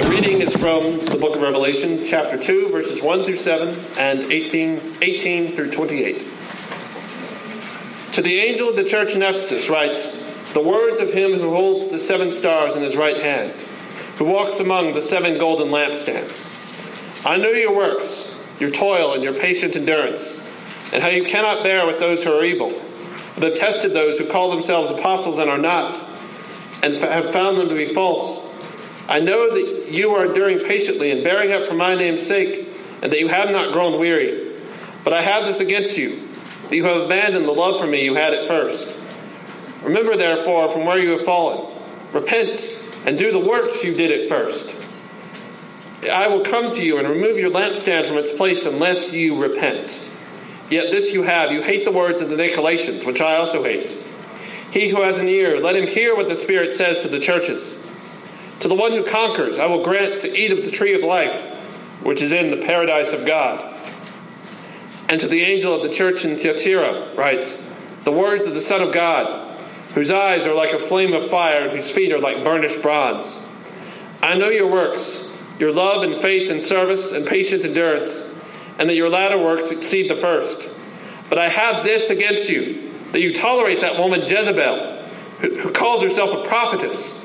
The reading is from the book of Revelation, chapter 2, verses 1 through 7, and 18 through 28. To the angel of the church in Ephesus write, "The words of him who holds the seven stars in his right hand, who walks among the seven golden lampstands. I know your works, your toil and your patient endurance, and how you cannot bear with those who are evil, but have tested those who call themselves apostles and are not, and have found them to be false. I know that you are enduring patiently and bearing up for my name's sake, and that you have not grown weary. But I have this against you, that you have abandoned the love for me you had at first. Remember, therefore, from where you have fallen. Repent and do the works you did at first. I will come to you and remove your lampstand from its place unless you repent. Yet this you have, you hate the words of the Nicolaitans, which I also hate. He who has an ear, let him hear what the Spirit says to the churches. To the one who conquers, I will grant to eat of the tree of life, which is in the paradise of God. And to the angel of the church in Thyatira write, the words of the Son of God, whose eyes are like a flame of fire and whose feet are like burnished bronze. I know your works, your love and faith and service and patient endurance, and that your latter works exceed the first. But I have this against you, that you tolerate that woman Jezebel, who calls herself a prophetess,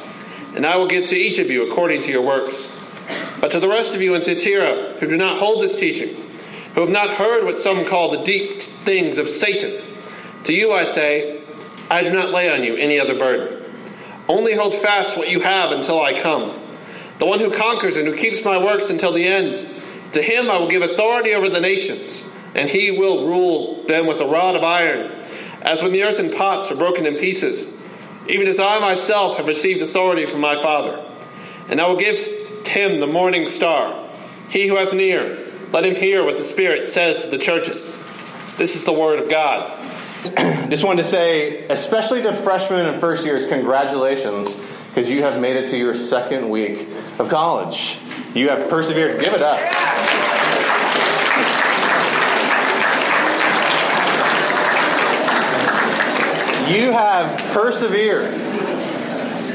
And I will give to each of you according to your works. But to the rest of you in Thyatira, who do not hold this teaching, who have not heard what some call the deep things of Satan, to you I say, I do not lay on you any other burden. Only hold fast what you have until I come. The one who conquers and who keeps my works until the end, to him I will give authority over the nations, and he will rule them with a rod of iron, as when the earthen pots are broken in pieces, even as I myself have received authority from my Father. And I will give him the morning star. He who has an ear, let him hear what the Spirit says to the churches." This is the word of God. Just wanted to say, especially to freshmen and first years, congratulations, because you have made it to your second week of college. You have persevered. Give it up. You have persevered.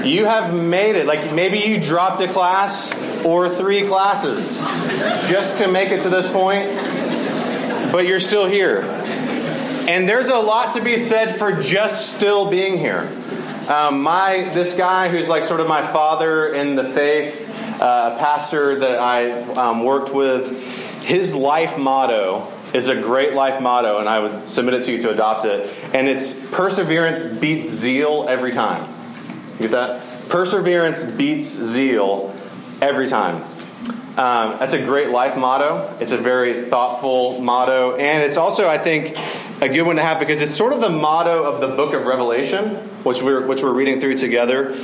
You have made it. Like maybe you dropped a class or three classes just to make it to this point, but you're still here. And there's a lot to be said for just still being here. This guy who's like sort of my father in the faith, a pastor that I worked with, his life motto is a great life motto, and I would submit it to you to adopt it. And it's perseverance beats zeal every time. You get that? Perseverance beats zeal every time. That's a great life motto. It's a very thoughtful motto. And it's also, I think, a good one to have because it's sort of the motto of the book of Revelation, which we're reading through together.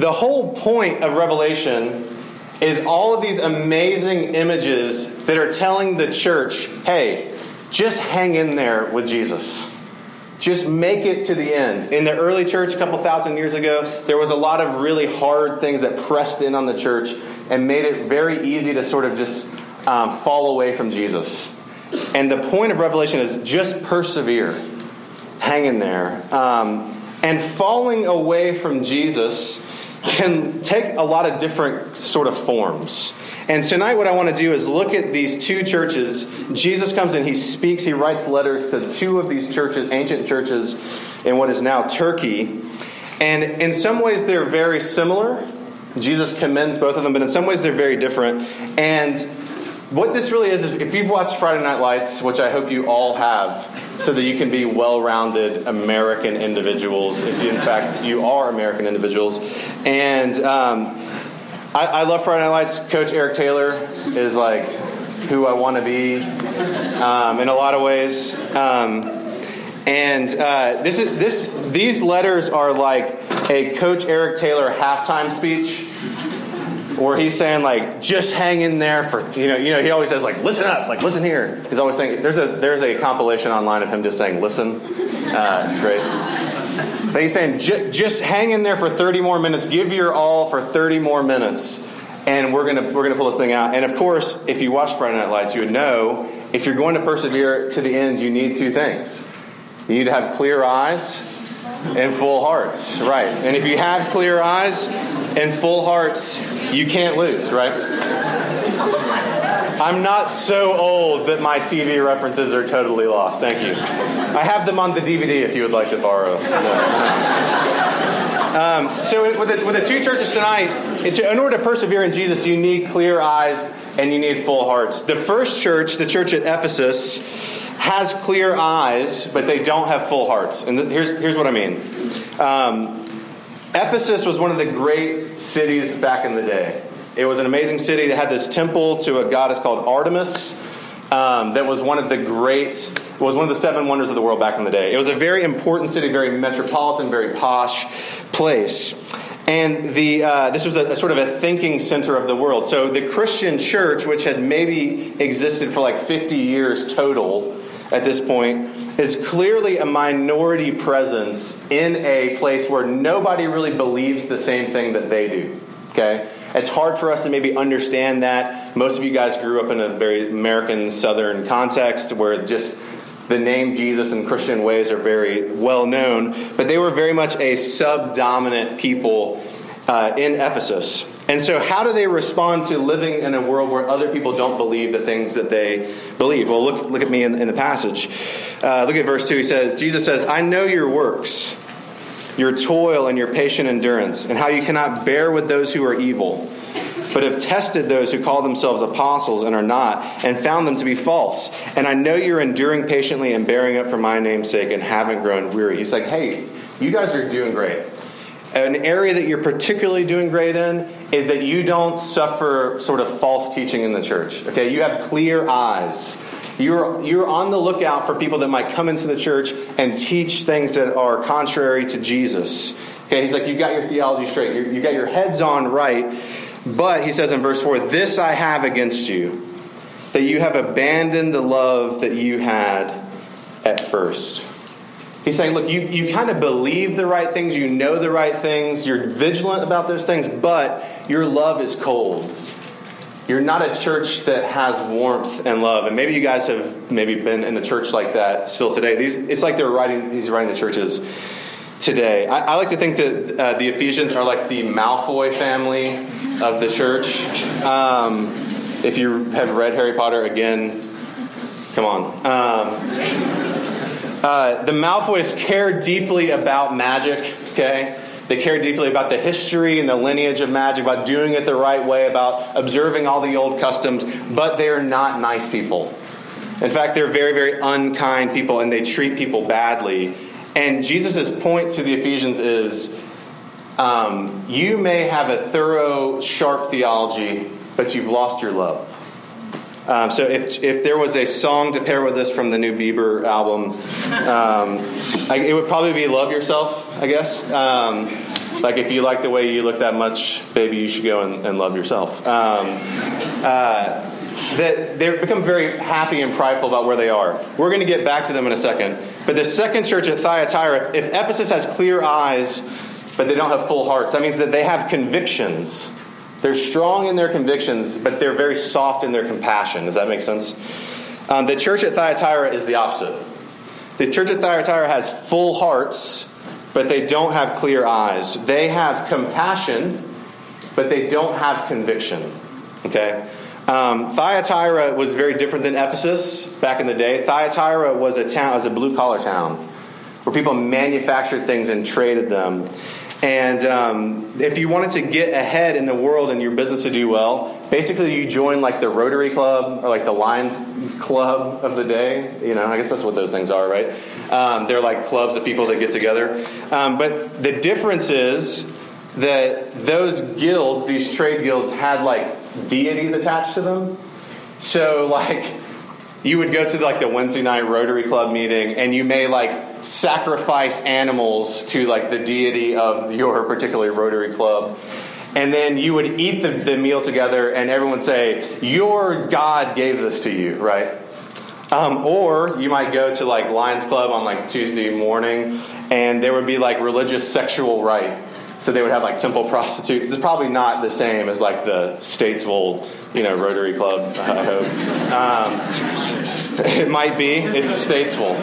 The whole point of Revelation is all of these amazing images that are telling the church, hey, just hang in there with Jesus. Just make it to the end. In the early church a couple thousand years ago, there was a lot of really hard things that pressed in on the church and made it very easy to sort of just fall away from Jesus. And the point of Revelation is just persevere. Hang in there. And falling away from Jesus can take a lot of different sort of forms. And tonight what I want to do is look at these two churches. Jesus comes in, he speaks, he writes letters to two of these churches, ancient churches, in what is now Turkey. And in some ways they're very similar. Jesus commends both of them, but in some ways they're very different. And what this really is if you've watched Friday Night Lights, which I hope you all have, so that you can be well-rounded American individuals, if you, in fact you are American individuals. And I love Friday Night Lights. Coach Eric Taylor is like who I want to be in a lot of ways. These letters are like a Coach Eric Taylor halftime speech. Or he's saying, like, just hang in there for, you know, he always says, like, listen up, like, listen here. He's always saying, there's a compilation online of him just saying, listen. It's great. But he's saying, just hang in there for 30 more minutes. Give your all for 30 more minutes. And we're gonna pull this thing out. And, of course, if you watch Friday Night Lights, you would know if you're going to persevere to the end, you need two things. You need to have clear eyes and full hearts, right? And if you have clear eyes and full hearts, you can't lose, right? I'm not so old that my TV references are totally lost. Thank you. I have them on the DVD if you would like to borrow. So with the two churches tonight, in order to persevere in Jesus, you need clear eyes and you need full hearts. The first church, the church at Ephesus, has clear eyes, but they don't have full hearts. And here's what I mean. Ephesus was one of the great cities back in the day. It was an amazing city that had this temple to a goddess called Artemis. That was one of the seven wonders of the world back in the day. It was a very important city, very metropolitan, very posh place. And this was a sort of a thinking center of the world. So the Christian church, which had maybe existed for like 50 years total at this point, is clearly a minority presence in a place where nobody really believes the same thing that they do. Okay? It's hard for us to maybe understand that. Most of you guys grew up in a very American Southern context where just the name Jesus and Christian ways are very well known. But they were very much a subdominant people in Ephesus. And so how do they respond to living in a world where other people don't believe the things that they believe? Well, look at me in the passage. Look at verse 2. He says, Jesus says, I know your works, your toil and your patient endurance, and how you cannot bear with those who are evil, but have tested those who call themselves apostles and are not, and found them to be false. And I know you're enduring patiently and bearing up for my name's sake and haven't grown weary. He's like, hey, you guys are doing great. An area that you're particularly doing great in is that you don't suffer sort of false teaching in the church. Okay, you have clear eyes. You're on the lookout for people that might come into the church and teach things that are contrary to Jesus. Okay, he's like, you've got your theology straight. You've got your heads on right. But, he says in verse 4, this I have against you, that you have abandoned the love that you had at first. He's saying, look, you kind of believe the right things. You know the right things. You're vigilant about those things. But your love is cold. You're not a church that has warmth and love. And maybe you guys have been in a church like that still today. It's like he's writing the churches today. I like to think that the Ephesians are like the Malfoy family of the church. If you have read Harry Potter again, come on. The Malfoys care deeply about magic, okay? They care deeply about the history and the lineage of magic, about doing it the right way, about observing all the old customs, but they are not nice people. In fact, they're very, very unkind people, and they treat people badly. And Jesus' point to the Ephesians is, you may have a thorough, sharp theology, but you've lost your love. So if there was a song to pair with this from the new Bieber album, it would probably be Love Yourself, I guess. Like, if you like the way you look that much, baby, you should go and love yourself. That they've become very happy and prideful about where they are. We're going to get back to them in a second. But the second church at Thyatira, if Ephesus has clear eyes, but they don't have full hearts, that means that they have convictions. They're strong in their convictions, but they're very soft in their compassion. Does that make sense? The church at Thyatira is the opposite. The church at Thyatira has full hearts, but they don't have clear eyes. They have compassion, but they don't have conviction. Okay? Thyatira was very different than Ephesus back in the day. Thyatira was a town, was a blue-collar town, where people manufactured things and traded them. And if you wanted to get ahead in the world and your business to do well, basically you join like the Rotary Club or like the Lions Club of the day. You know, I guess that's what those things are, right? They're like clubs of people that get together. But the difference is that those guilds, these trade guilds, had like deities attached to them. So like you would go to like the Wednesday night Rotary Club meeting and you may like sacrifice animals to like the deity of your particular Rotary Club. And then you would eat the meal together and everyone say, your God gave this to you, right? Or you might go to like Lions Club on like Tuesday morning, and there would be like religious sexual rite. So they would have like temple prostitutes. It's probably not the same as like the Statesville, Rotary Club, I hope. It might be. It's Statesville.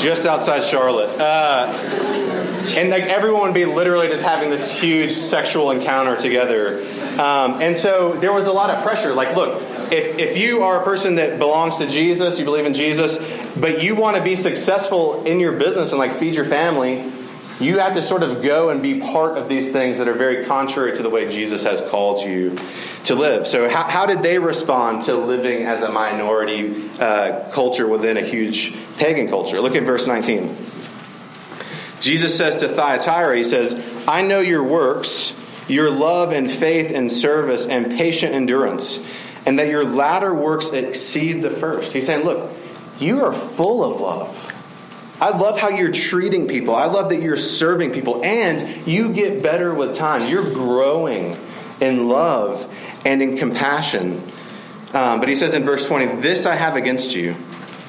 Just outside Charlotte. And like everyone would be literally just having this huge sexual encounter together. And so there was a lot of pressure. Like, look, if you are a person that belongs to Jesus, you believe in Jesus, but you want to be successful in your business and like feed your family, you have to sort of go and be part of these things that are very contrary to the way Jesus has called you to live. So how did they respond to living as a minority culture within a huge pagan culture? Look at verse 19. Jesus says to Thyatira, he says, I know your works, your love and faith and service and patient endurance, and that your latter works exceed the first. He's saying, look, you are full of love. I love how you're treating people. I love that you're serving people. And you get better with time. You're growing in love and in compassion. But he says in verse 20, this I have against you.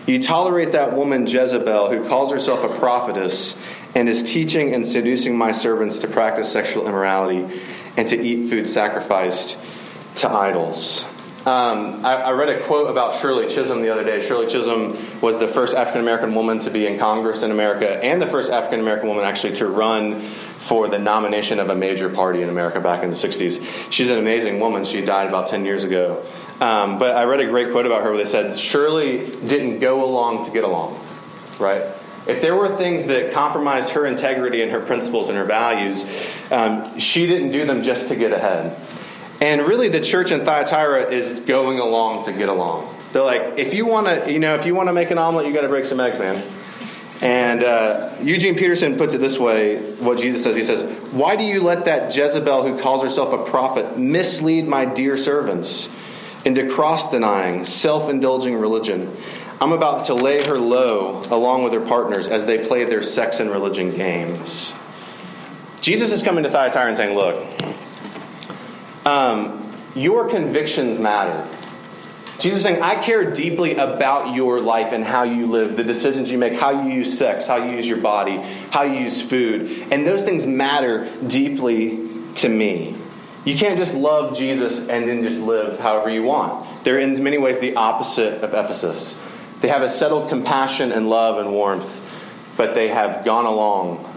You tolerate that woman Jezebel, who calls herself a prophetess and is teaching and seducing my servants to practice sexual immorality and to eat food sacrificed to idols. I read a quote about Shirley Chisholm the other day. Shirley Chisholm was the first African-American woman to be in Congress in America, and the first African-American woman actually to run for the nomination of a major party in America back in the 60s. She's an amazing woman. She died about 10 years ago. But I read a great quote about her where they said, Shirley didn't go along to get along, right? If there were things that compromised her integrity and her principles and her values, she didn't do them just to get ahead. And really, the church in Thyatira is going along to get along. They're like, if you want to make an omelet, you got to break some eggs, man. And Eugene Peterson puts it this way, what Jesus says. He says, why do you let that Jezebel who calls herself a prophet mislead my dear servants into cross-denying, self-indulging religion? I'm about to lay her low along with her partners as they play their sex and religion games. Jesus is coming to Thyatira and saying, look, your convictions matter. Jesus is saying, I care deeply about your life and how you live, the decisions you make, how you use sex, how you use your body, how you use food. And those things matter deeply to me. You can't just love Jesus and then just live however you want. They're in many ways the opposite of Ephesus. They have a settled compassion and love and warmth, but they have gone along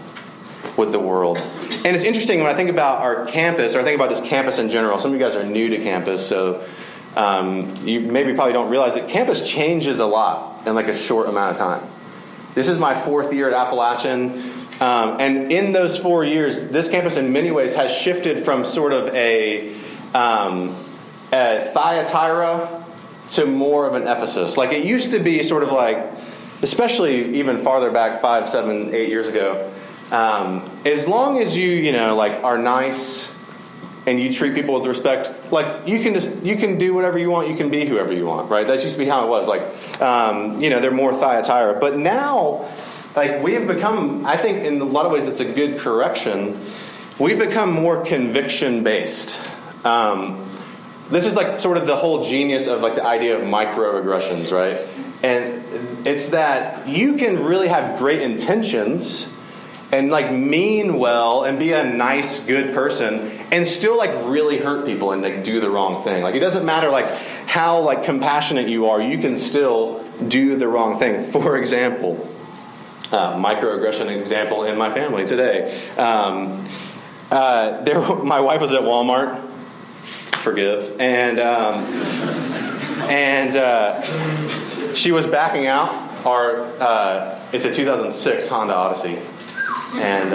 with the world. And it's interesting when I think about our campus, or I think about just campus in general. Some of you guys are new to campus, so you maybe probably don't realize that campus changes a lot in like a short amount of time. This is my fourth year at Appalachian, and in those 4 years, this campus in many ways has shifted from sort of a Thyatira to more of an Ephesus. Like it used to be sort of like, especially even farther back 5, 7, 8 years ago, as long as you are nice and you treat people with respect, like you can do whatever you want, you can be whoever you want, right? That used to be how it was. Like, they're more Thyatira, but now, like we have become, I think in a lot of ways, it's a good correction. We've become more conviction based. This is like sort of the whole genius of like the idea of microaggressions, right? And it's that you can really have great intentions and like mean well and be a nice, good person and still like really hurt people and like do the wrong thing. Like it doesn't matter like how like compassionate you are, you can still do the wrong thing. For example, microaggression example in my family today. My wife was at Walmart, forgive, and she was backing out our, it's a 2006 Honda Odyssey. And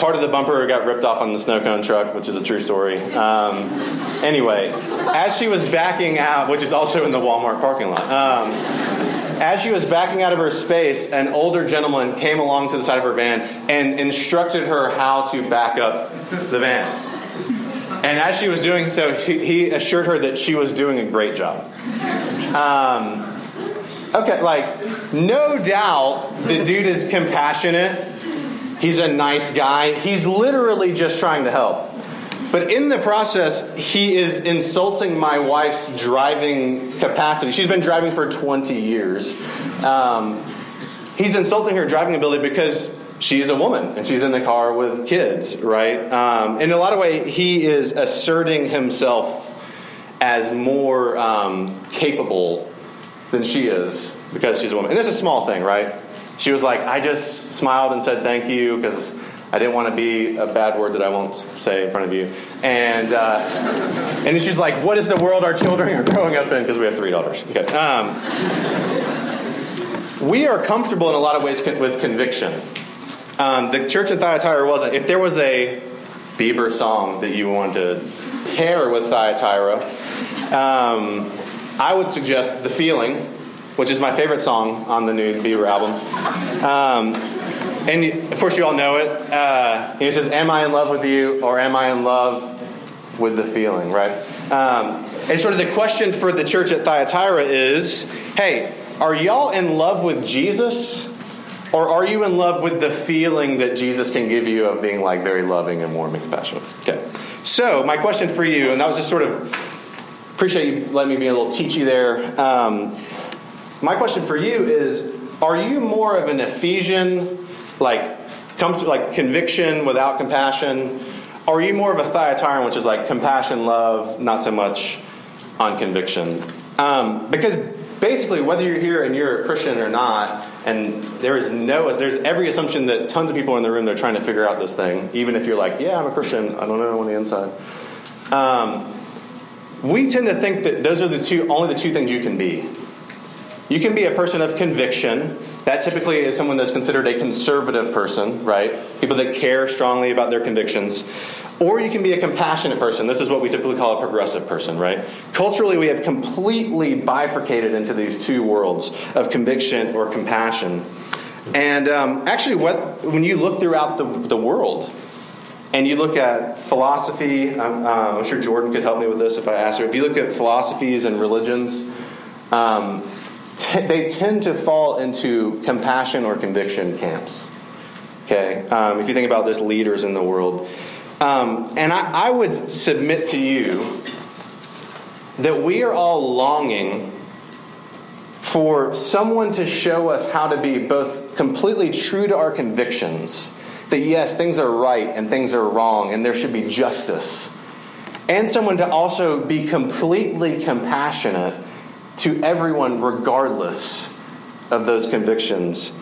part of the bumper got ripped off on the snow cone truck, which is a true story. Anyway, as she was backing out, which is also in the Walmart parking lot, as she was backing out of her space, an older gentleman came along to the side of her van and instructed her how to back up the van. And as she was doing so, he assured her that she was doing a great job. Okay, like, no doubt the dude is compassionate He's a nice guy. He's literally just trying to help. But in the process, he is insulting my wife's driving capacity. She's been driving for 20 years. He's insulting her driving ability because she's a woman and she's in the car with kids, right? In a lot of ways, he is asserting himself as more capable than she is because she's a woman. And that's a small thing, right? She was like, I just smiled and said thank you because I didn't want to be a bad word that I won't say in front of you. And then she's like, what is the world our children are growing up in? Because we have 3 daughters. Okay. We are comfortable in a lot of ways with conviction. The church in Thyatira wasn't. If there was a Bieber song that you wanted to pair with Thyatira, I would suggest The Feeling, which is my favorite song on the new Bieber album. And of course you all know it. He says, am I in love with you, or am I in love with the feeling, right? And sort of the question for the church at Thyatira is, hey, are y'all in love with Jesus, or are you in love with the feeling that Jesus can give you of being like very loving and warm and compassionate? Okay. So my question for you, and that was just sort of, appreciate you letting me be a little teachy there. My question for you is, are you more of an Ephesian, like conviction without compassion? Or are you more of a Thyatiran, which is like compassion, love, not so much on conviction? Because basically, whether you're here and you're a Christian or not, and there's every assumption that tons of people in the room, they're trying to figure out this thing, even if you're like, yeah, I'm a Christian, I don't know on the inside. We tend to think that those are only the two things you can be. You can be a person of conviction. That typically is someone that's considered a conservative person, right? People that care strongly about their convictions. Or you can be a compassionate person. This is what we typically call a progressive person, right? Culturally, we have completely bifurcated into these two worlds of conviction or compassion. And actually, when you look throughout the world, and you look at philosophy, I'm sure Jordan could help me with this if I asked her. If you look at philosophies and religions, they tend to fall into compassion or conviction camps. Okay, if you think about this, leaders in the world, and I would submit to you that we are all longing for someone to show us how to be both completely true to our convictions, that yes, things are right and things are wrong, and there should be justice, and someone to also be completely compassionate to everyone regardless of those convictions.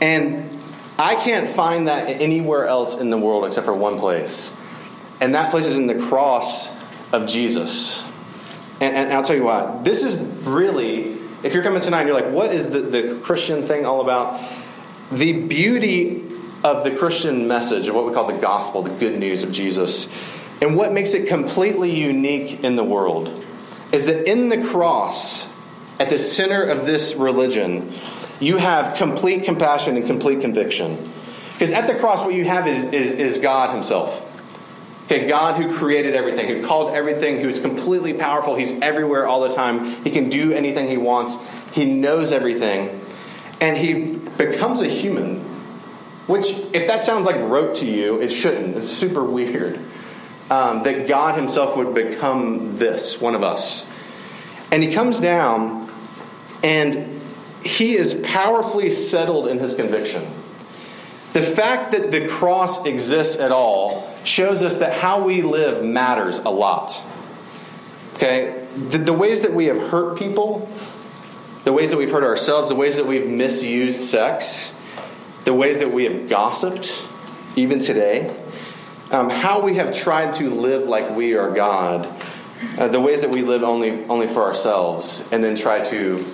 And I can't find that anywhere else in the world except for one place. And that place is in the cross of Jesus. And I'll tell you why. This is really, if you're coming tonight and you're like, what is the Christian thing all about? The beauty of the Christian message, of what we call the gospel, the good news of Jesus, and what makes it completely unique in the world, is that in the cross, at the center of this religion, you have complete compassion and complete conviction. Because at the cross, what you have is God himself. Okay, God who created everything, who called everything, who is completely powerful. He's everywhere all the time. He can do anything he wants. He knows everything. And he becomes a human, which, if that sounds like rote to you, it shouldn't. It's super weird. That God himself would become this, one of us. And he comes down, and he is powerfully settled in his conviction. The fact that the cross exists at all shows us that how we live matters a lot. Okay? The ways that we have hurt people, the ways that we've hurt ourselves, the ways that we've misused sex, the ways that we have gossiped, even today, how we have tried to live like we are God, the ways that we live only for ourselves and then try to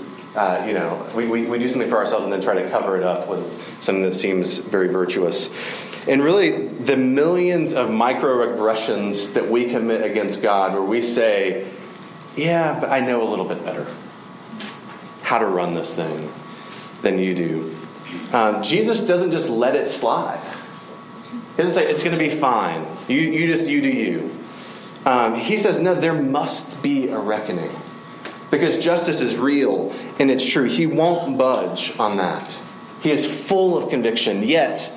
we do something for ourselves and then try to cover it up with something that seems very virtuous. And really, the millions of microaggressions that we commit against God where we say, yeah, but I know a little bit better how to run this thing than you do. Jesus doesn't just let it slide. He doesn't say, it's going to be fine. You do you. He says, no, there must be a reckoning. Because justice is real and it's true. He won't budge on that. He is full of conviction. Yet,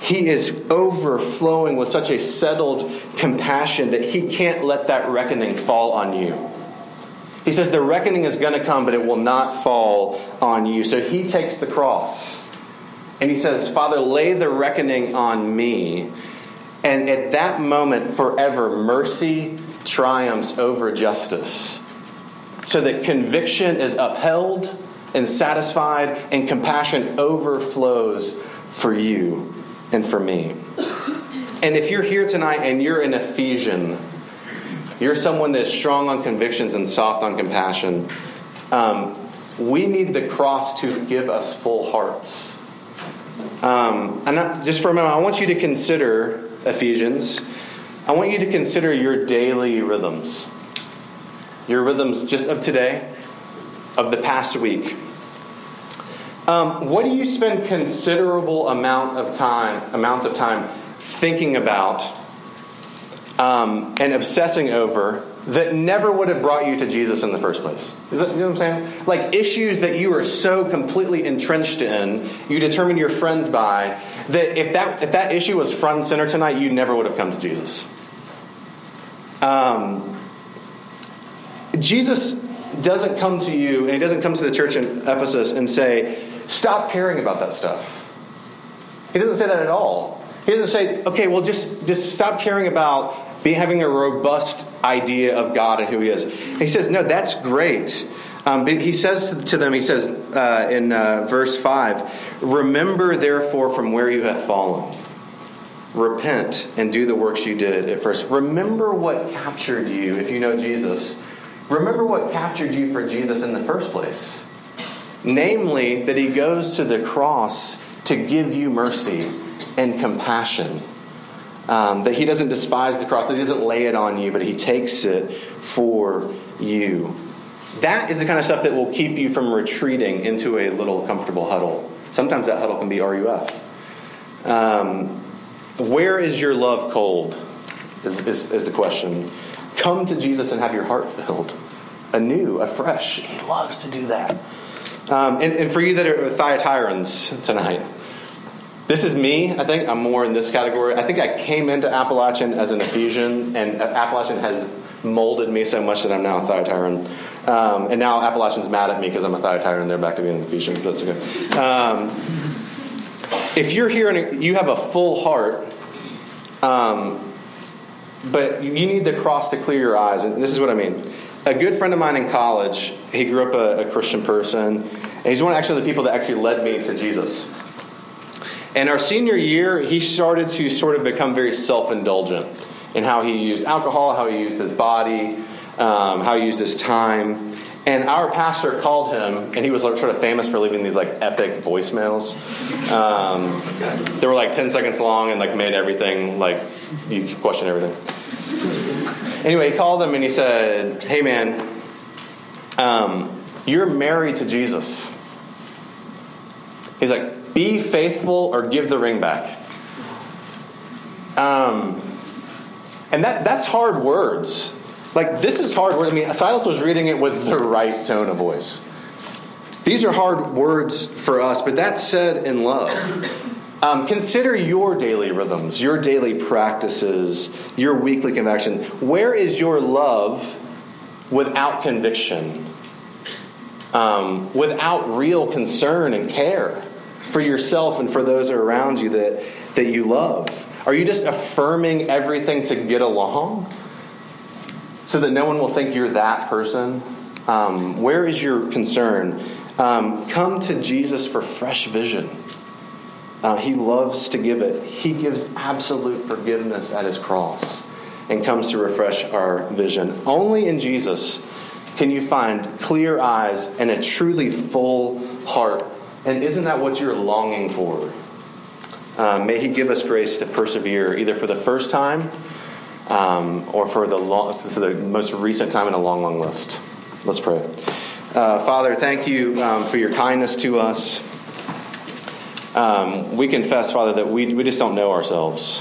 He is overflowing with such a settled compassion that he can't let that reckoning fall on you. He says the reckoning is going to come, but it will not fall on you. So he takes the cross and he says, Father, lay the reckoning on me. And at that moment, forever, mercy triumphs over justice. So that conviction is upheld and satisfied, and compassion overflows for you and for me. And if you're here tonight and you're an Ephesian, you're someone that's strong on convictions and soft on compassion, we need the cross to give us full hearts. Just for a moment, I want you to consider, Ephesians, I want you to consider your daily rhythms. Your rhythms just of today, of the past week. What do you spend considerable amounts of time thinking about and obsessing over that never would have brought you to Jesus in the first place? Is that, you know what I'm saying? Like issues that you are so completely entrenched in, you determine your friends by, that if that issue was front and center tonight, you never would have come to Jesus. Jesus doesn't come to you, and he doesn't come to the church in Ephesus and say, stop caring about that stuff. He doesn't say that at all. He doesn't say, okay, well, just stop caring about having a robust idea of God and who he is. And he says, no, that's great. But he says to them, he says in verse 5, remember, therefore, from where you have fallen. Repent and do the works you did at first. Remember what captured you, if you know Jesus. Remember what captured you for Jesus in the first place. Namely, that he goes to the cross to give you mercy and compassion. That he doesn't despise the cross, that he doesn't lay it on you, but he takes it for you. That is the kind of stuff that will keep you from retreating into a little comfortable huddle. Sometimes that huddle can be RUF. Where is your love cold? Is the question. Come to Jesus and have your heart filled anew, afresh. He loves to do that. And for you that are Thyatirans tonight, this is me. I think I'm more in this category. I think I came into Appalachian as an Ephesian, and Appalachian has molded me so much that I'm now a Thyatiran. And now Appalachian's mad at me because I'm a Thyatiran. They're back to being an Ephesian, but that's okay. If you're here and you have a full heart, but you need the cross to clear your eyes. And this is what I mean. A good friend of mine in college, he grew up a Christian person. And he's one actually the people that actually led me to Jesus. And our senior year, he started to sort of become very self-indulgent in how he used alcohol, how he used his body, how he used his time. And our pastor called him, and he was sort of famous for leaving these like epic voicemails. They were like 10 seconds long and like made everything like you question everything. Anyway, he called him and he said, "Hey man, you're married to Jesus." He's like, "Be faithful or give the ring back." And that's hard words. Like, this is hard words. I mean, Silas was reading it with the right tone of voice. These are hard words for us, but that's said in love. Consider your daily rhythms, your daily practices, your weekly conviction. Where is your love without conviction, without real concern and care for yourself and for those around you that you love? Are you just affirming everything to get along? So that no one will think you're that person? Where is your concern? Come to Jesus for fresh vision. He loves to give it. He gives absolute forgiveness at his cross and comes to refresh our vision. Only in Jesus can you find clear eyes and a truly full heart. And isn't that what you're longing for? May he give us grace to persevere, either for the first time or for the most recent time in a long, long list. Let's pray. Father, thank you for your kindness to us. We confess, Father, that we just don't know ourselves.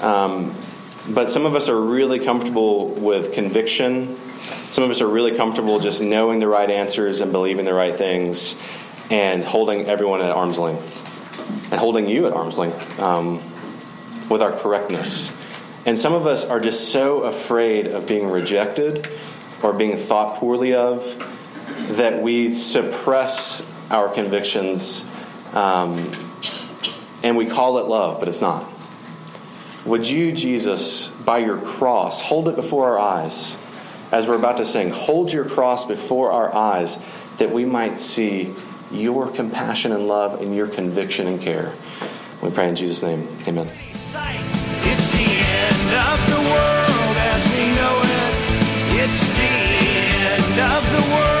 But some of us are really comfortable with conviction. Some of us are really comfortable just knowing the right answers and believing the right things and holding everyone at arm's length. and holding you at arm's length with our correctness. And some of us are just so afraid of being rejected or being thought poorly of that we suppress our convictions and we call it love, but it's not. Would you, Jesus, by your cross, hold it before our eyes, as we're about to sing, hold your cross before our eyes, that we might see your compassion and love and your conviction and care. We pray in Jesus' name. Amen. It's the end of the world as we know it. It's the end of the world.